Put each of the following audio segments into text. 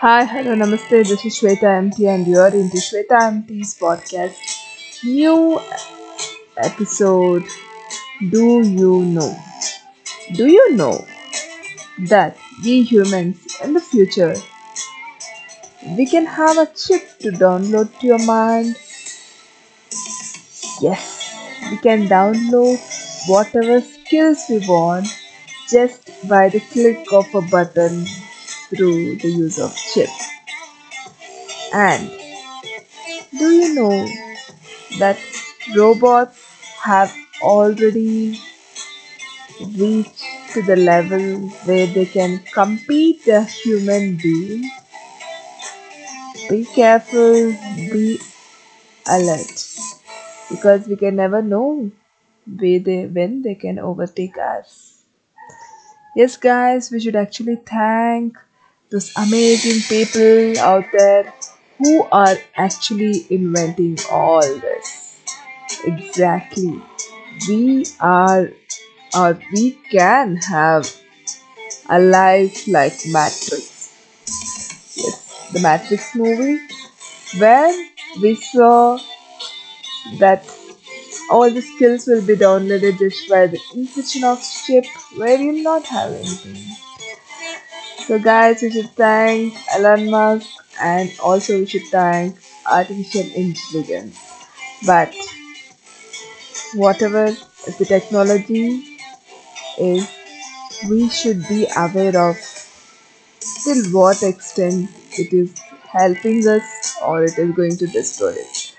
Hi, hello, namaste. This is Shweta MT, and you're into Shweta MT's podcast. New episode. Do you know that we humans in the future we can have a chip to download to your mind? Yes, we can download whatever skills we want just by the click of a button through the use of chip. And do you know that robots have already reached to the level where they can compete a human being? Be careful, be alert, because we can never know when they can overtake us. Yes, guys, we should actually thank those amazing people out there who are actually inventing all this. Exactly. We are, or we can have a life like Matrix. Yes, the Matrix movie, where we saw that all the skills will be downloaded just by the insertion of chip, where you'll not have anything. So guys, we should thank Elon Musk, and also we should thank artificial intelligence. But whatever the technology is, we should be aware of till what extent it is helping us or it is going to destroy it.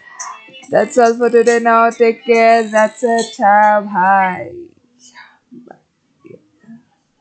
That's all for today now. Take care. That's it. Ciao. Bye.